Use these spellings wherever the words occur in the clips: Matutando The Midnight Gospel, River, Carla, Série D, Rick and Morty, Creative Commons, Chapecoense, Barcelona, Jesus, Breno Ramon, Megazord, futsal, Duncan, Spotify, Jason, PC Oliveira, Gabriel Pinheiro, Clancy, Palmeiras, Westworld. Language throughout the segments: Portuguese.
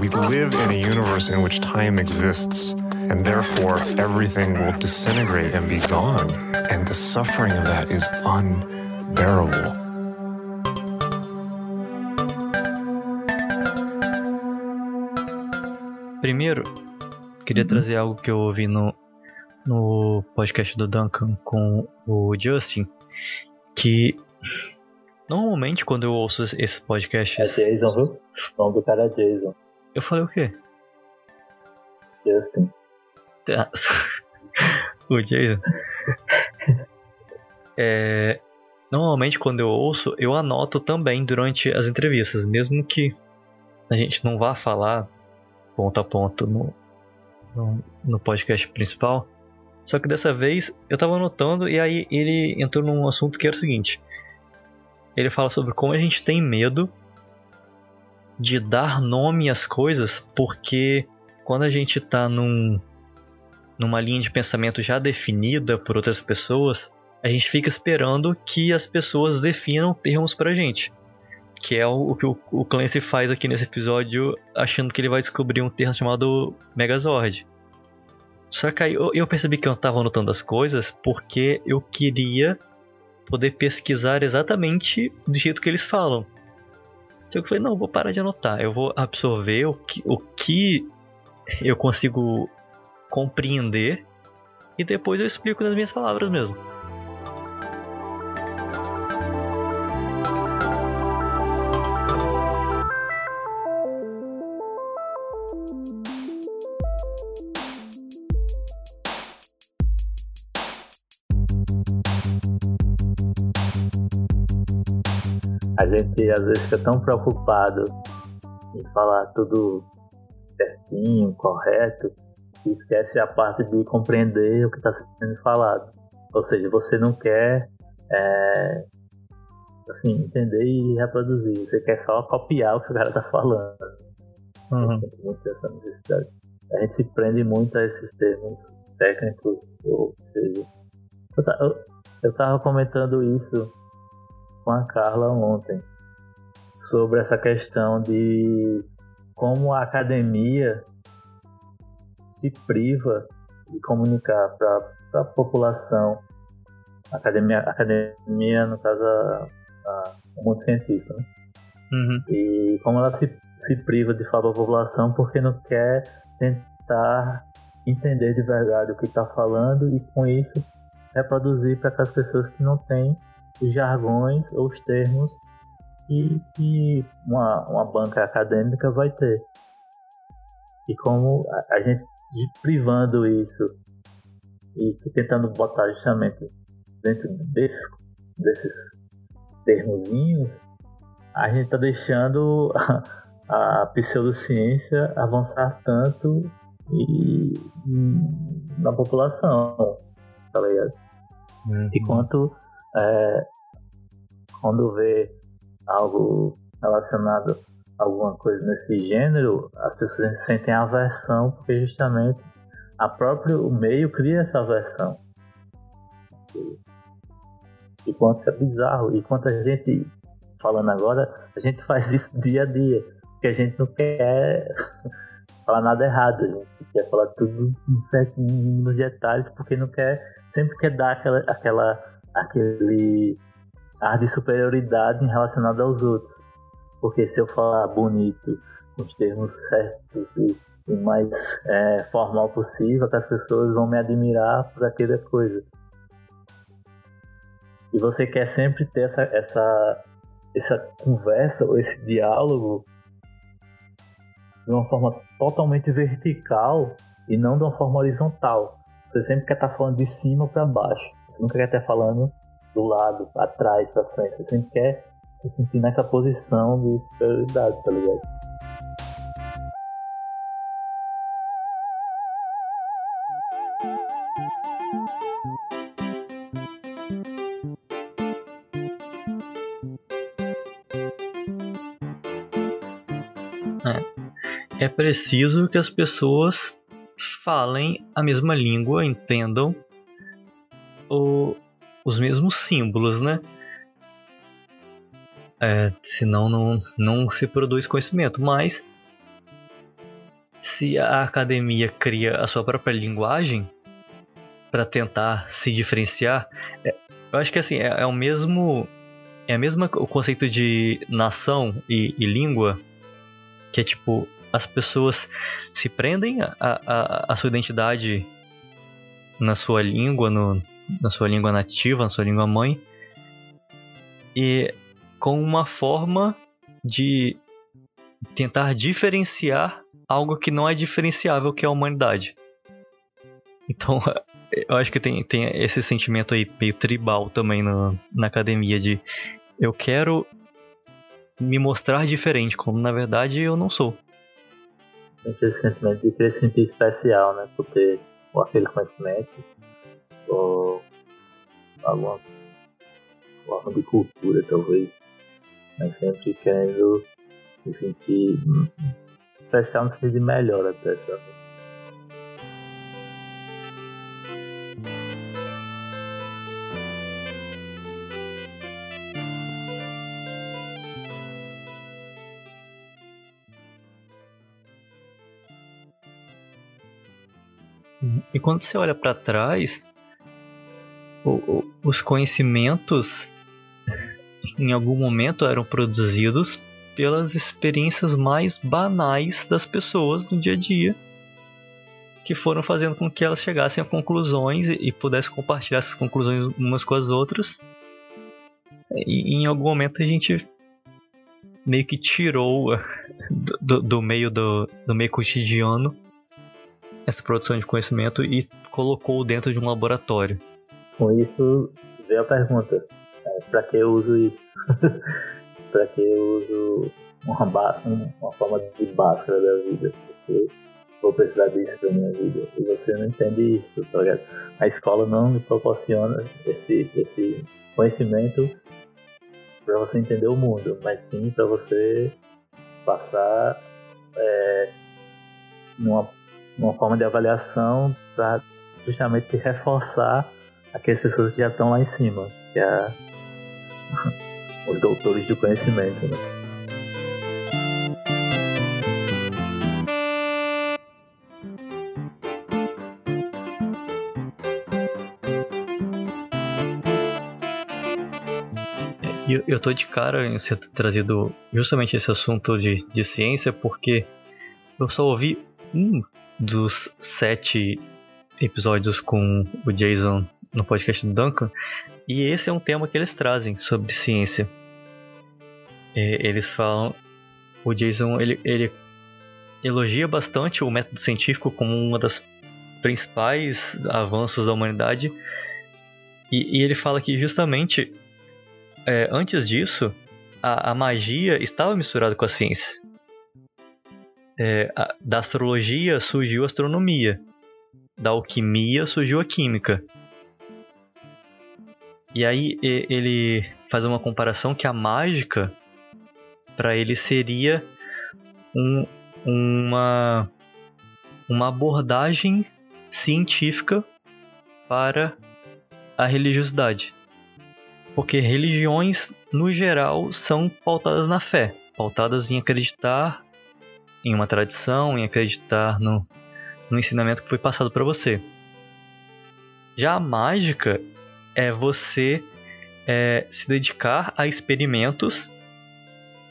We live in a universe in which time exists, and therefore everything will disintegrate and be gone. And the suffering of that is unbearable. Primeiro, queria trazer algo que eu ouvi no podcast do Duncan com o Justin, que normalmente quando eu ouço esses podcasts... É Jason, viu? O nome do cara é Jason. Eu falei o quê? Justin. Tá. O Jason. Normalmente quando eu ouço, eu anoto também durante as entrevistas, mesmo que a gente não vá falar ponto a ponto no podcast principal. Só que dessa vez eu tava anotando e aí ele entrou num assunto que era o seguinte. Ele fala sobre como a gente tem medo de dar nome às coisas, porque quando a gente tá numa linha de pensamento já definida por outras pessoas, a gente fica esperando que as pessoas definam termos pra gente. Que é o que o Clancy faz aqui nesse episódio, achando que ele vai descobrir um termo chamado Megazord. Só que aí eu percebi que eu não estava anotando as coisas porque eu queria poder pesquisar exatamente do jeito que eles falam. Só que eu falei, não, vou parar de anotar. Eu vou absorver o que eu consigo compreender e depois eu explico nas minhas palavras mesmo. A gente às vezes fica tão preocupado em falar tudo certinho, correto, que esquece a parte de compreender o que está sendo falado. Ou seja, você não quer entender e reproduzir, você quer só copiar o que o cara está falando. Muito essa necessidade. A gente se prende muito a esses termos técnicos, ou seja, eu estava comentando isso com a Carla ontem, sobre essa questão de como a academia se priva de comunicar para a população, academia no caso o mundo científico, né? E como ela se priva de falar para a população porque não quer tentar entender de verdade o que está falando e com isso reproduzir para aquelas pessoas que não têm os jargões ou os termos que uma banca acadêmica vai ter. E como a gente privando isso e tentando botar justamente dentro desses termozinhos, a gente está deixando a pseudociência avançar tanto e na população, tá ligado? Enquanto quando vê algo relacionado a alguma coisa nesse gênero, as pessoas sentem aversão porque justamente o meio cria essa aversão. E quanto isso é bizarro, e quanto a gente falando agora, a gente faz isso dia a dia, porque a gente não quer falar nada errado, a gente quer falar tudo nos detalhes, porque não quer, sempre quer dar aquele ar de superioridade relacionado aos outros. Porque se eu falar bonito, com os termos certos e mais formal possível, as pessoas vão me admirar por aquela coisa. E você quer sempre ter essa conversa ou esse diálogo de uma forma totalmente vertical e não de uma forma horizontal. Você sempre quer estar falando de cima para baixo. Você nunca quer estar falando do lado, atrás, pra frente. Você sempre quer se sentir nessa posição de superioridade, tá ligado? É preciso que as pessoas falem a mesma língua, entendam os mesmos símbolos, né? Senão não se produz conhecimento. Mas se a academia cria a sua própria linguagem para tentar se diferenciar, eu acho que assim, é o mesmo, é a mesma, o conceito de nação e língua, que é tipo, as pessoas se prendem a sua identidade na sua língua, na sua língua nativa, na sua língua mãe, e com uma forma de tentar diferenciar algo que não é diferenciável, que é a humanidade. Então, eu acho que tem esse sentimento aí meio tribal também na academia, de eu quero me mostrar diferente, como na verdade eu não sou. Esse sentimento de querer se sentir especial, né? Por ter ou aquele conhecimento, ou alguma forma de cultura, talvez. Mas sempre querendo se sentir especial, no sentido de melhor até, sabe? E quando você olha para trás, os conhecimentos em algum momento eram produzidos pelas experiências mais banais das pessoas no dia a dia, que foram fazendo com que elas chegassem a conclusões e pudessem compartilhar essas conclusões umas com as outras. E em algum momento a gente meio que tirou do meio cotidiano essa produção de conhecimento e colocou dentro de um laboratório. Com isso, veio a pergunta: para que eu uso isso? Para que eu uso uma forma de báscara da vida? Porque vou precisar disso para minha vida. E você não entende isso, tá ligado? A escola não me proporciona esse conhecimento para você entender o mundo, mas sim para você passar uma forma de avaliação para justamente reforçar aquelas pessoas que já estão lá em cima, que é os doutores do conhecimento, né? Eu tô de cara em ser trazido justamente esse assunto de ciência, porque eu só ouvi dos 7 episódios com o Jason no podcast do Duncan, e esse é um tema que eles trazem sobre ciência. Eles falam, o Jason ele elogia bastante o método científico como uma das principais avanços da humanidade, e ele fala que justamente antes disso a magia estava misturada com a ciência. Da astrologia surgiu a astronomia, da alquimia surgiu a química. E aí ele faz uma comparação que a mágica para ele seria uma abordagem científica para a religiosidade, porque religiões no geral são pautadas na fé, pautadas em acreditar em uma tradição, em acreditar no ensinamento que foi passado para você. Já a mágica é você se dedicar a experimentos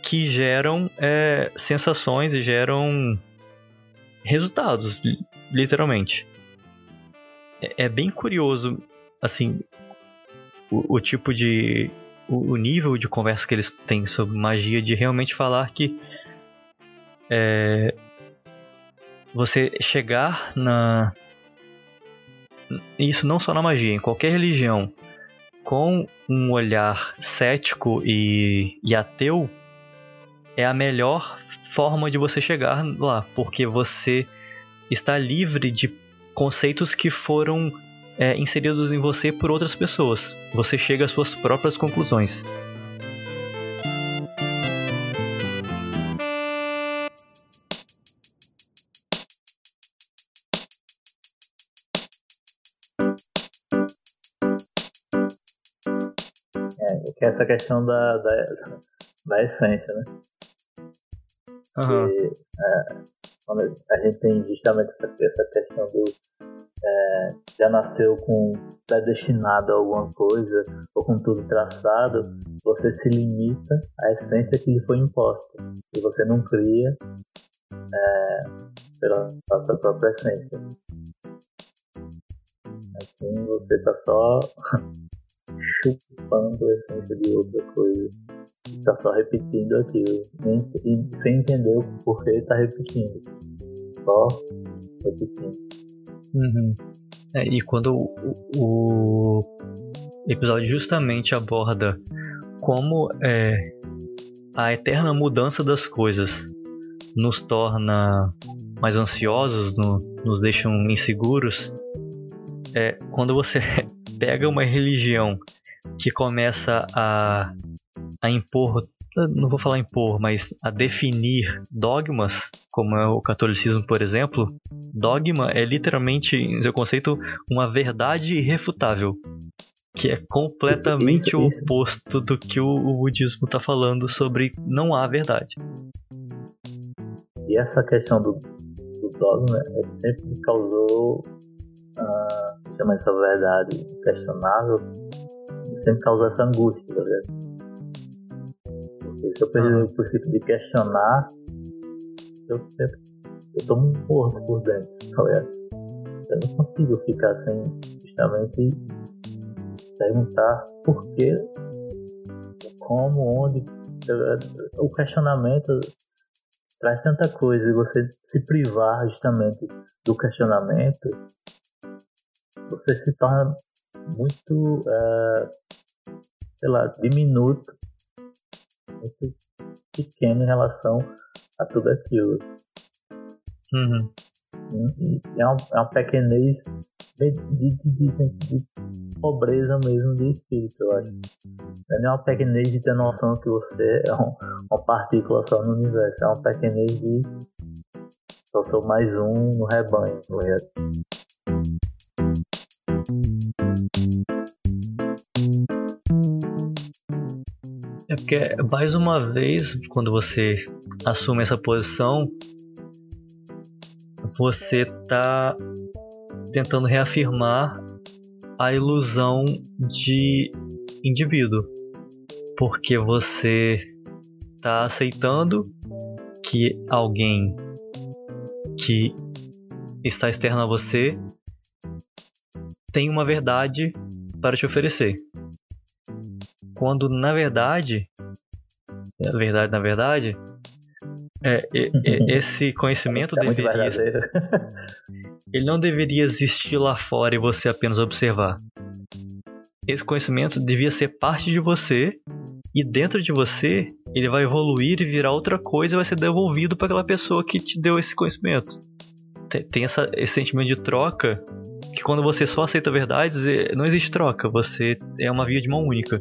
que geram sensações e geram resultados, literalmente. É bem curioso, assim, o tipo de... o nível de conversa que eles têm sobre magia, de realmente falar que você chegar na... isso não só na magia, em qualquer religião, com um olhar cético e ateu, é a melhor forma de você chegar lá, porque você está livre de conceitos que foram inseridos em você por outras pessoas. Você chega às suas próprias conclusões. Que é essa questão da essência, né? Uhum. Que, quando a gente tem justamente essa questão do já nasceu com predestinado a alguma coisa ou com tudo traçado, você se limita à essência que lhe foi imposta e você não cria pela sua própria essência. Assim você está só chupando a essência de outra coisa, está só repetindo aquilo e sem entender o porquê está repetindo, só repetindo. Uhum. É, e quando o episódio justamente aborda como a eterna mudança das coisas nos torna mais ansiosos, nos deixam inseguros, quando você pega uma religião que começa a impor, não vou falar impor, mas a definir dogmas, como é o catolicismo, por exemplo. Dogma é literalmente, em seu conceito, uma verdade irrefutável, que é completamente isso. Oposto do que o budismo está falando sobre não há verdade. E essa questão do dogma sempre me causou, chama essa verdade questionável, sempre causou essa angústia, tá vendo? Se eu perder o princípio de questionar, eu tô morto por dentro, tá ligado? Eu não consigo ficar sem justamente perguntar por quê, como, onde. O questionamento traz tanta coisa e você se privar justamente do questionamento, você se torna muito, diminuto, muito pequeno em relação a tudo aquilo. Uhum. E é uma pequenez de pobreza mesmo de espírito, eu acho. Não é uma pequenez de ter noção que você é uma partícula só no universo, é uma pequenez de só sou mais um no rebanho, correto? É porque, mais uma vez, quando você assume essa posição, você tá tentando reafirmar a ilusão de indivíduo, porque você tá aceitando que alguém que está externo a você tem uma verdade para te oferecer. Quando, na verdade, esse conhecimento deveria... Ele não deveria existir lá fora e você apenas observar. Esse conhecimento devia ser parte de você, e dentro de você, ele vai evoluir e virar outra coisa e vai ser devolvido para aquela pessoa que te deu esse conhecimento. Tem esse sentimento de troca, que quando você só aceita verdades, não existe troca, você é uma via de mão única.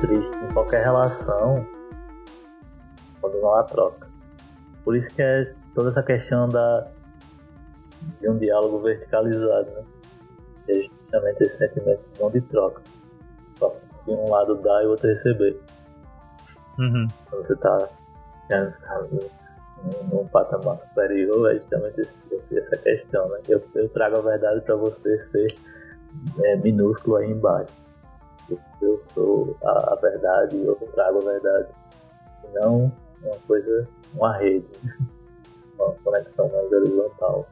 Triste em qualquer relação quando não há troca. Por isso que é toda essa questão de um diálogo verticalizado, né? É justamente esse sentimento não de troca, só que um lado dá e o outro receber. Uhum. Quando você está num patamar superior, é justamente essa questão, né? Eu trago a verdade para você ser minúsculo aí embaixo. Eu sou a verdade, eu trago a verdade, e não uma coisa, uma rede, uma conexão mais horizontal.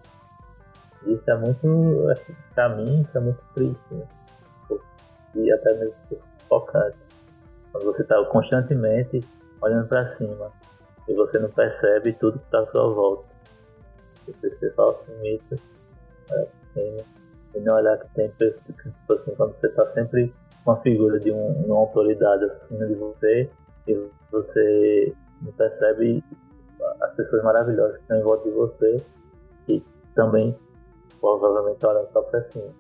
Isso é muito, acho que pra mim isso é muito triste, né? E até mesmo focante, quando você está constantemente olhando para cima e você não percebe tudo que está à sua volta, você só se limita e não olhar que tem pessoas tipo assim, quando você está sempre uma figura de uma autoridade acima de você, e você não percebe as pessoas maravilhosas que estão em volta de você, que também provavelmente olham só pra cima.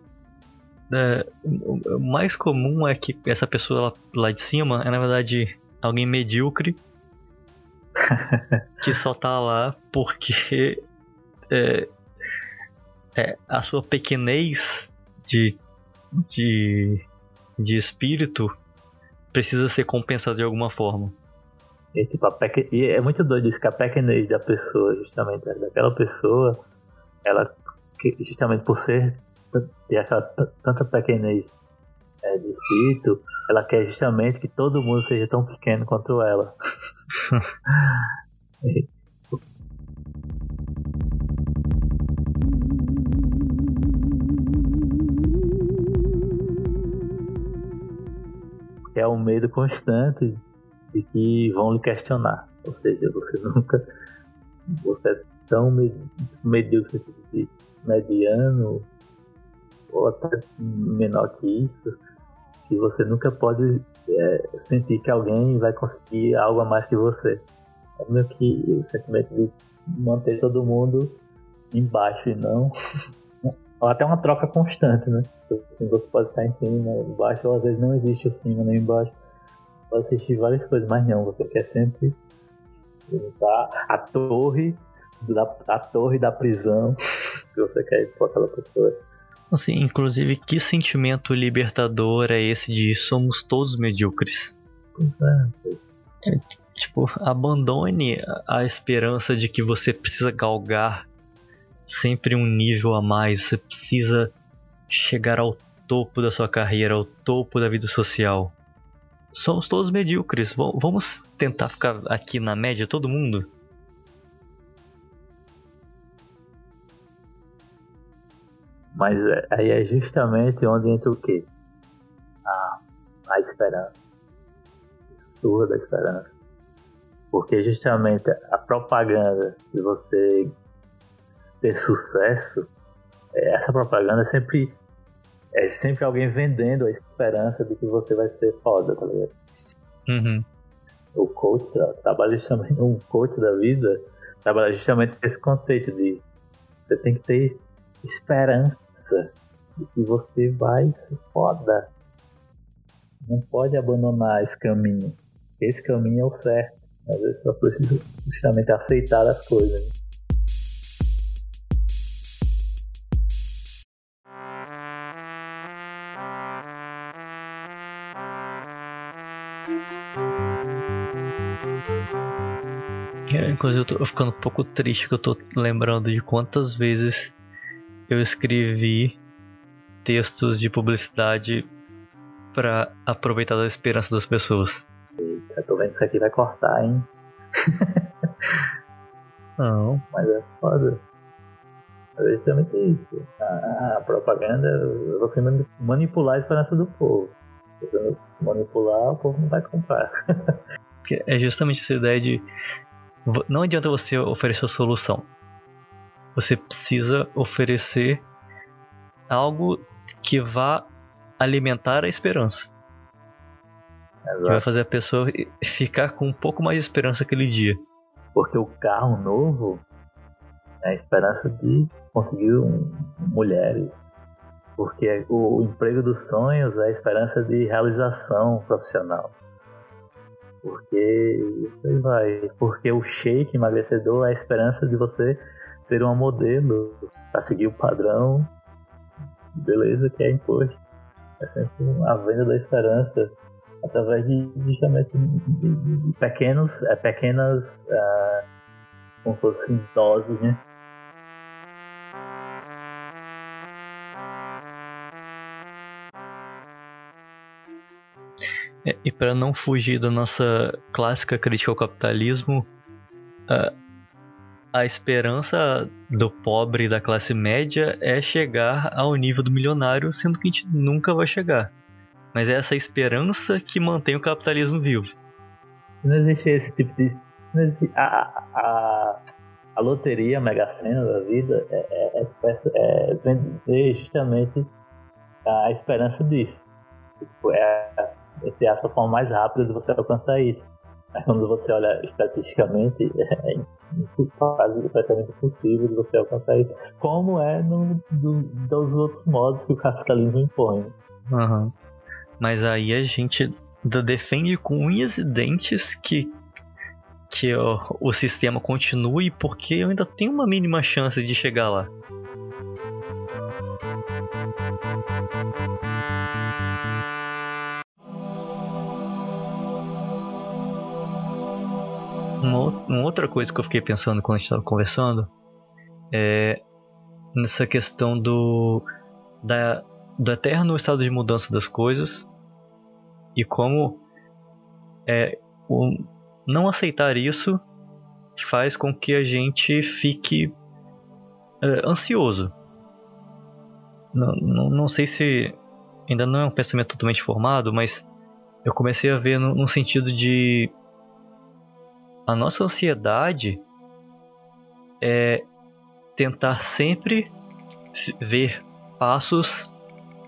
O mais comum é que essa pessoa lá de cima é, na verdade, alguém medíocre que só tá lá porque a sua pequenez de espírito precisa ser compensada de alguma forma. E, tipo, e é muito doido isso, que a pequenez da pessoa, justamente, né? Daquela pessoa, ela, justamente por ser, ter aquela tanta pequenez de espírito, ela quer justamente que todo mundo seja tão pequeno quanto ela. É um medo constante de que vão lhe questionar, ou seja, você nunca, você é tão medíocre, mediano ou até menor que isso, que você nunca pode sentir que alguém vai conseguir algo a mais que você. É meio que o sentimento de manter todo mundo embaixo e não... ou até uma troca constante, né? Assim, você pode estar em cima ou embaixo, ou às vezes não existe acima nem embaixo. Pode assistir várias coisas, mas não, você quer sempre juntar a torre da prisão que você quer ir para aquela pessoa. Assim, inclusive, que sentimento libertador é esse de somos todos medíocres? Tipo, abandone a esperança de que você precisa galgar sempre um nível a mais, você precisa chegar ao topo da sua carreira, ao topo da vida social. Somos todos medíocres. Vamos tentar ficar aqui na média, todo mundo? Mas aí é justamente onde entra o quê? A esperança. A surra da esperança. Porque justamente a propaganda de você ter sucesso, essa propaganda é sempre alguém vendendo a esperança de que você vai ser foda, tá ligado? Uhum. O coach trabalha justamente, um coach da vida trabalha justamente esse conceito de você tem que ter esperança de que você vai ser foda. Não pode abandonar esse caminho. Esse caminho é o certo. Às vezes só precisa justamente aceitar as coisas, né? Inclusive eu tô ficando um pouco triste que eu tô lembrando de quantas vezes eu escrevi textos de publicidade pra aproveitar da esperança das pessoas. Eita, tô vendo que isso aqui vai cortar, hein? Não. Mas é foda. Mas é justamente isso. A propaganda, você manipular a esperança do povo. Se você manipular, o povo não vai comprar. É justamente essa ideia de... Não adianta você oferecer a solução. Você precisa oferecer algo que vá alimentar a esperança. Exato. Que vai fazer a pessoa ficar com um pouco mais de esperança aquele dia. Porque o carro novo é a esperança de conseguir mulheres. Porque o emprego dos sonhos é a esperança de realização profissional. Porque o shake emagrecedor é a esperança de você ser uma modelo para seguir o padrão de beleza que é imposto. É sempre a venda da esperança através de justamente de pequenas como se fossem doses, né? E para não fugir da nossa clássica crítica ao capitalismo, a esperança do pobre e da classe média é chegar ao nível do milionário, sendo que a gente nunca vai chegar. Mas é essa esperança que mantém o capitalismo vivo. Não existe esse tipo de... Não existe... A loteria, a mega-sena da vida é vender justamente a esperança disso. Tipo, é a forma mais rápida de você alcançar isso. Mas quando você olha estatisticamente, é quase praticamente impossível de você alcançar isso. Como é dos outros modos que o capitalismo impõe. Uhum. Mas aí a gente defende com unhas e dentes que que o sistema continue, porque eu ainda tenho uma mínima chance de chegar lá. Uma outra coisa que eu fiquei pensando quando a gente estava conversando é nessa questão do eterno estado de mudança das coisas e como não aceitar isso faz com que a gente fique ansioso. Não sei se ainda não é um pensamento totalmente formado, mas eu comecei a ver no sentido de a nossa ansiedade é tentar sempre ver passos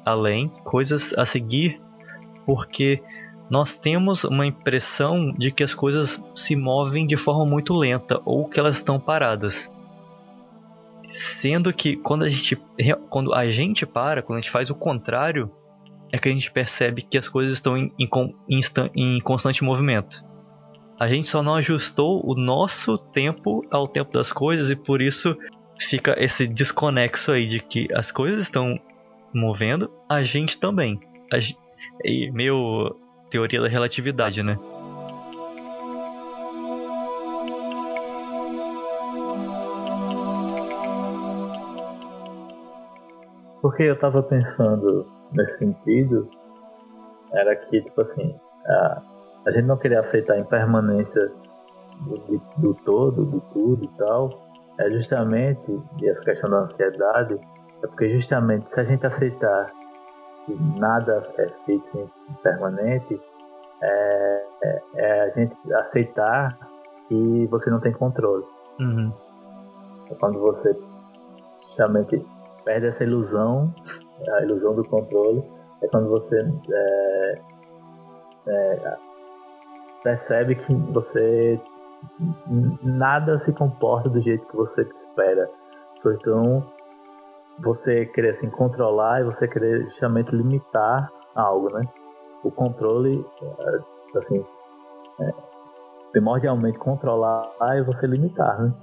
além, coisas a seguir, porque nós temos uma impressão de que as coisas se movem de forma muito lenta ou que elas estão paradas. Sendo que quando a gente faz o contrário, é que a gente percebe que as coisas estão em constante movimento. A gente só não ajustou o nosso tempo ao tempo das coisas e por isso fica esse desconexo aí de que as coisas estão movendo, a gente também. E meu teoria da relatividade, né? Porque eu tava pensando nesse sentido, era que, tipo assim, a gente não queria aceitar a impermanência do todo, do tudo e tal, é justamente, e essa questão da ansiedade, é porque justamente se a gente aceitar que nada é fixo e permanente, é a gente aceitar que você não tem controle. Uhum. É quando você justamente perde essa ilusão, a ilusão do controle, é quando você percebe que você nada se comporta do jeito que você espera. Então você querer assim controlar e você querer justamente limitar algo, né? O controle, assim, primordialmente controlar e você limitar, né?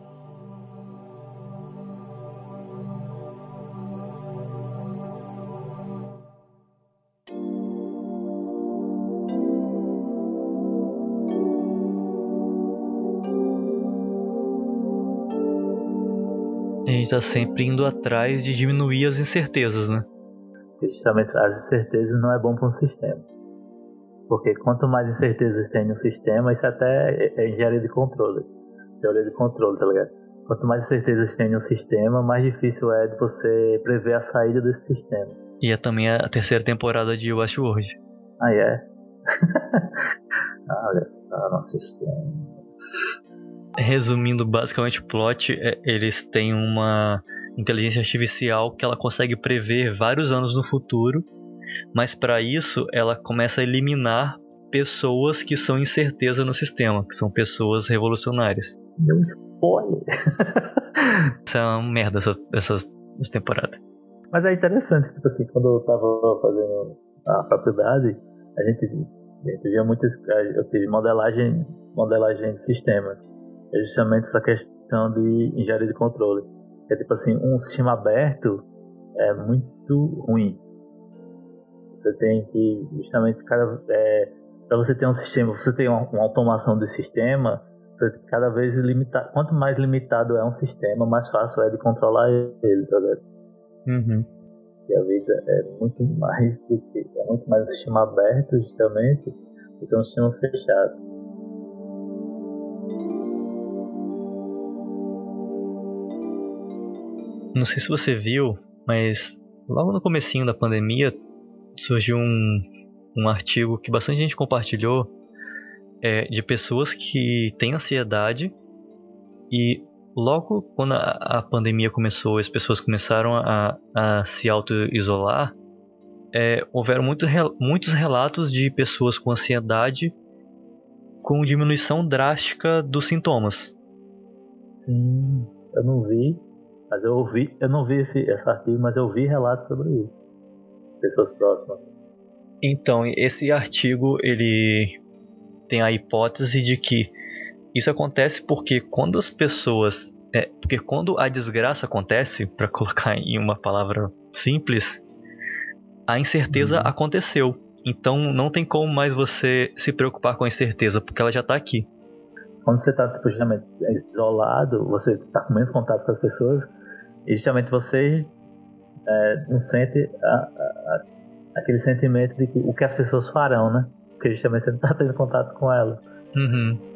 Está sempre indo atrás de diminuir as incertezas, né? Justamente as incertezas não é bom para um sistema, porque quanto mais incertezas tem no sistema, isso até é engenharia de controle, teoria de controle, tá ligado? Quanto mais incertezas tem no sistema, mais difícil é de você prever a saída desse sistema. E é também a terceira temporada de Westworld. Ah, é? Olha só, nosso sistema. Resumindo basicamente o plot, eles têm uma inteligência artificial que ela consegue prever vários anos no futuro, mas para isso ela começa a eliminar pessoas que são incerteza no sistema, que são pessoas revolucionárias. Não spoiler! Isso é uma merda, essa temporada. Mas é interessante, tipo assim, quando eu tava fazendo a faculdade, a gente via muitas. Eu tive modelagem de sistema. É justamente essa questão de engenharia de controle. É tipo assim, um sistema aberto é muito ruim. Você tem que, justamente, para você ter um sistema, você tem uma automação do sistema, você tem que cada vez limitar. Quanto mais limitado é um sistema, mais fácil é de controlar ele, tá vendo? Uhum. E a vida é muito mais do que. É muito mais um sistema aberto, justamente, do que um sistema fechado. Não sei se você viu, mas logo no comecinho da pandemia surgiu um artigo que bastante gente compartilhou de pessoas que têm ansiedade e logo quando a pandemia começou, as pessoas começaram a se auto-isolar, houveram muitos relatos de pessoas com ansiedade com diminuição drástica dos sintomas. Sim, eu não vi. Mas eu ouvi, eu não vi esse artigo, mas eu ouvi relatos sobre isso. Pessoas próximas. Então, esse artigo, ele tem a hipótese de que Isso acontece porque quando as pessoas... porque quando a desgraça acontece, para colocar em uma palavra simples, a incerteza aconteceu. Então não tem como mais você se preocupar com a incerteza, porque ela já tá aqui. Quando você tá tipo, justamente isolado, você tá com menos contato com as pessoas, e justamente você não sente aquele sentimento de que, o que as pessoas farão, né? Porque justamente você não tá tendo contato com ela. Uhum.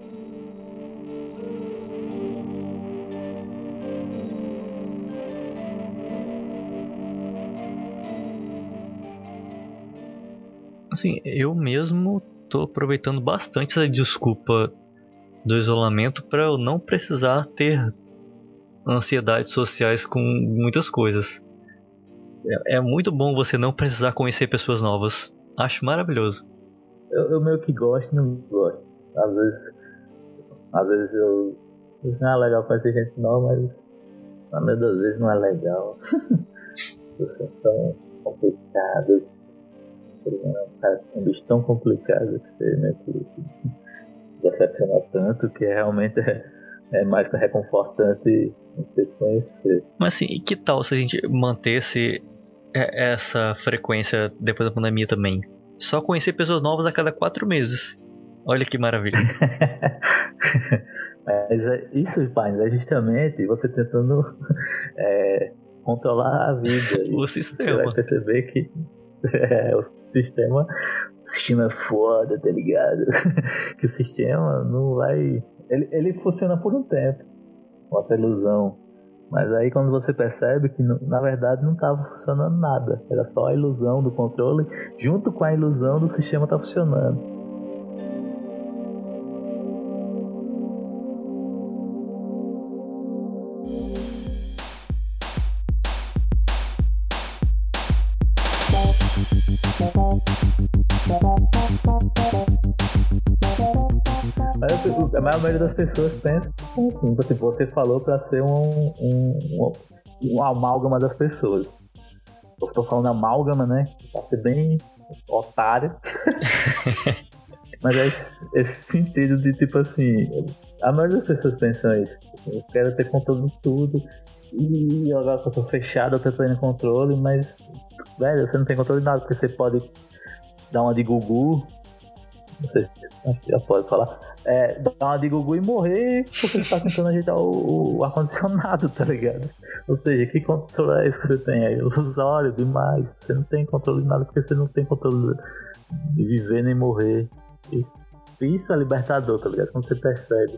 Assim, eu mesmo tô aproveitando bastante essa desculpa do isolamento para eu não precisar ter ansiedades sociais com muitas coisas. É muito bom você não precisar conhecer pessoas novas. Acho maravilhoso. Eu meio que gosto e não gosto. Às vezes eu... Isso não é legal conhecer gente nova, mas... Ah, meu Deus, às vezes não é legal. Isso é tão complicado. Um bicho tão complicado que você, né, decepcionar tanto que realmente é mais reconfortante você conhecer. Mas assim, e que tal se a gente mantesse essa frequência depois da pandemia também? Só conhecer pessoas novas a cada 4 meses. Olha que maravilha. Mas isso, pai, é justamente você tentando controlar a vida. O sistema. Você vai perceber que o sistema é foda, tá ligado? Que o sistema não vai... Ele funciona por um tempo, com essa ilusão. Mas aí quando você percebe que na verdade não estava funcionando nada, era só a ilusão do controle junto com a ilusão do sistema estar funcionando. A maioria das pessoas pensa assim, tipo, você falou pra ser um amálgama das pessoas. Eu tô falando amálgama, né? Pra ser bem otário. Mas é esse sentido de tipo assim, a maioria das pessoas pensa isso. Assim, eu quero ter controle de tudo. E agora que eu tô fechado, eu tô tendo controle, mas velho, você não tem controle de nada, porque você pode dar uma de Gugu. Não sei se já pode falar. Dar uma de Gugu e morrer porque você tá tentando ajeitar o ar-condicionado, tá ligado? Ou seja, que controle é esse que você tem? É ilusório demais. Você não tem controle de nada porque você não tem controle de viver nem morrer. Isso é libertador, tá ligado? Quando você percebe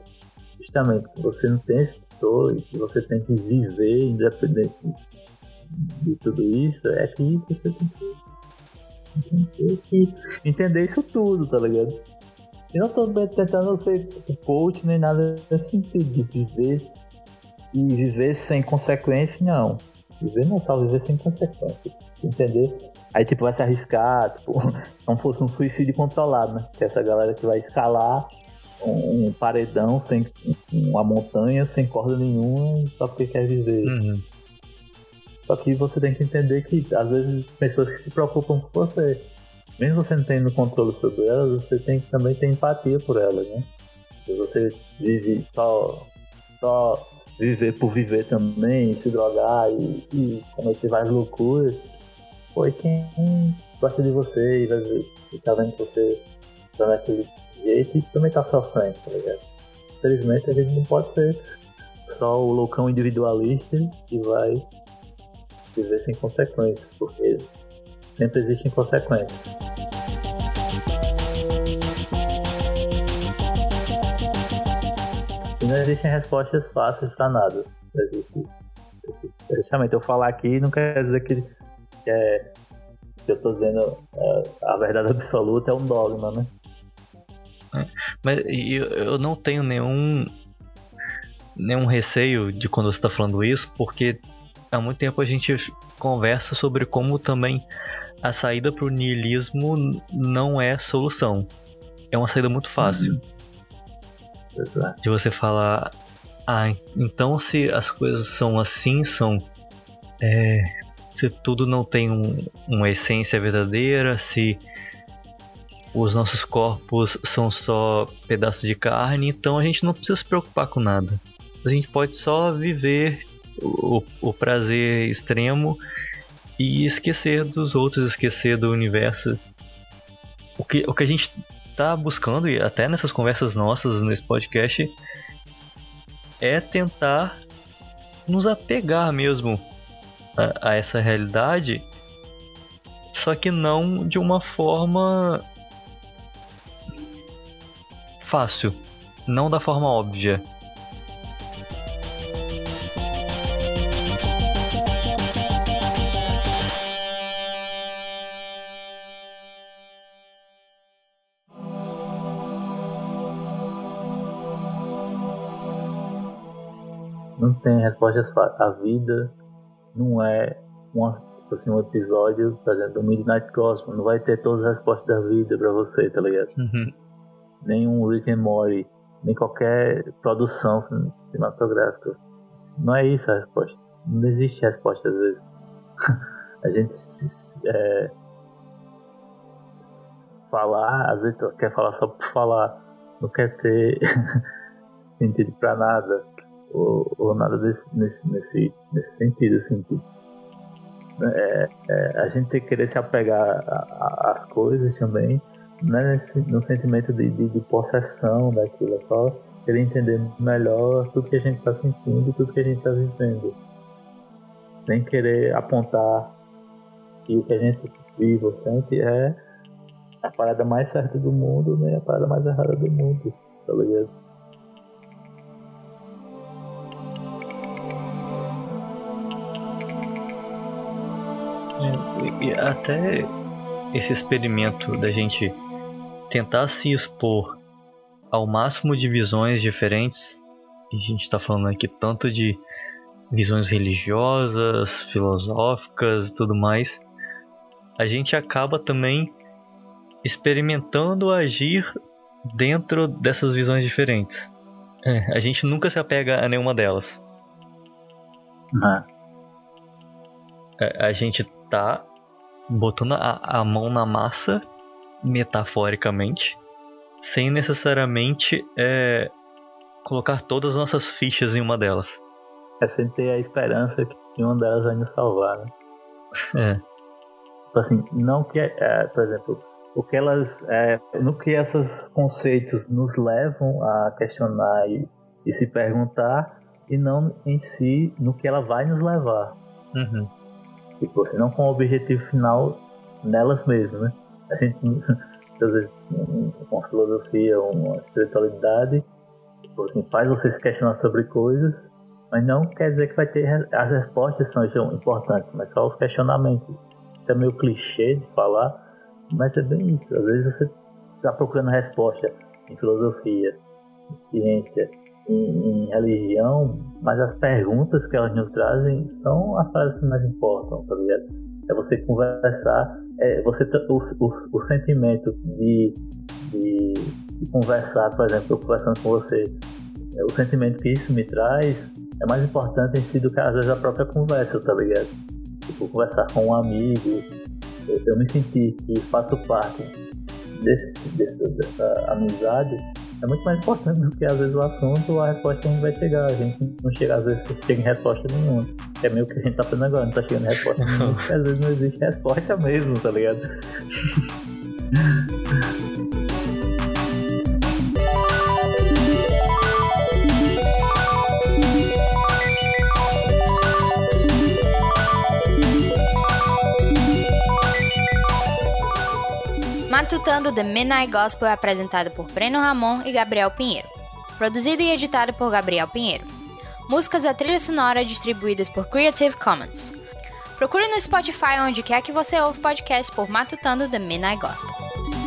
justamente que você não tem esse controle, que você tem que viver independente de tudo isso, é que você tem que entender isso tudo, tá ligado? Eu não tô tentando ser coach nem nada nesse sentido de viver e viver sem consequência, não. Viver não, só viver sem consequência, entender? Aí tipo vai se arriscar, tipo, como fosse um suicídio controlado, né? Que essa galera que vai escalar um paredão, sem uma montanha, sem corda nenhuma, só porque quer viver. Uhum. Só que você tem que entender que às vezes pessoas que se preocupam com você, mesmo você não tendo controle sobre elas, você tem que também ter empatia por elas, né? Se você vive só viver por viver também, se drogar e cometer várias loucuras, foi quem gosta de você e vai ficar vendo que você tá daquele jeito e também tá sofrendo, tá ligado? Infelizmente a gente não pode ser só o loucão individualista que vai viver sem consequências, porque sempre existem consequências. E não existem respostas fáceis pra nada. Não existe. Justamente eu falar aqui não quer dizer que eu tô dizendo a verdade absoluta é um dogma, né? Mas eu não tenho nenhum receio de quando você tá falando isso, porque há muito tempo a gente conversa sobre como também a saída para o niilismo não é solução. É uma saída muito fácil. Exato. De você falar, então se as coisas são assim, se tudo não tem uma essência verdadeira, se os nossos corpos são só pedaços de carne, então a gente não precisa se preocupar com nada. A gente pode só viver o prazer extremo e esquecer dos outros, esquecer do universo. O que a gente está buscando, e até nessas conversas nossas, nesse podcast, é tentar nos apegar mesmo a essa realidade, só que não de uma forma fácil, não da forma óbvia. Não tem respostas fáceis. A vida não é um episódio, por exemplo, do Midnight Gospel. Não vai ter todas as respostas da vida pra você, tá ligado? Uhum. Nem um Rick and Morty, nem qualquer produção cinematográfica. Não é isso a resposta. Não existe resposta às vezes. A gente falar, às vezes quer falar só por falar. Não quer ter sentido pra nada. Ou nada nesse sentido, assim, tipo, a gente tem que querer se apegar às coisas também, não é no sentimento de possessão daquilo, é só querer entender melhor tudo que a gente está sentindo, tudo que a gente está vivendo, sem querer apontar que o que a gente vive ou sente é a parada mais certa do mundo, né, a parada mais errada do mundo, tá ligado? E até esse experimento da gente tentar se expor ao máximo de visões diferentes, e a gente está falando aqui tanto de visões religiosas, filosóficas e tudo mais, a gente acaba também experimentando agir dentro dessas visões diferentes. A gente nunca se apega a nenhuma delas. A gente tá botando a mão na massa, metaforicamente, sem necessariamente colocar todas as nossas fichas em uma delas. É sem ter a esperança que uma delas vai nos salvar, né? Tipo assim, não que, por exemplo, o que elas, no que esses conceitos nos levam a questionar e se perguntar, e não em si, no que ela vai nos levar. Uhum. Tipo assim, não com o objetivo final nelas mesmas, né? A gente, às vezes, uma filosofia, uma espiritualidade, tipo assim, faz você se questionar sobre coisas, mas não quer dizer que vai ter... As respostas são importantes, mas só os questionamentos. É meio clichê de falar, mas é bem isso. Às vezes você está procurando resposta em filosofia, em ciência, em religião, mas as perguntas que elas nos trazem são as coisas que mais importam, tá ligado? É você conversar, o sentimento de conversar, por exemplo, eu conversando com você, o sentimento que isso me traz é mais importante em si do que às vezes a própria conversa, tá ligado? Tipo, conversar com um amigo, eu me sentir que faço parte dessa amizade, é muito mais importante do que às vezes o assunto ou a resposta que a gente vai chegar. A gente não chega, às vezes chega em resposta nenhuma. É meio que a gente tá fazendo agora, não tá chegando em resposta nenhuma, porque às vezes não existe resposta mesmo, tá ligado? Matutando The Midnight Gospel é apresentado por Breno Ramon e Gabriel Pinheiro. Produzido e editado por Gabriel Pinheiro. Músicas da trilha sonora distribuídas por Creative Commons. Procure no Spotify onde quer que você ouve podcast por Matutando The Midnight Gospel.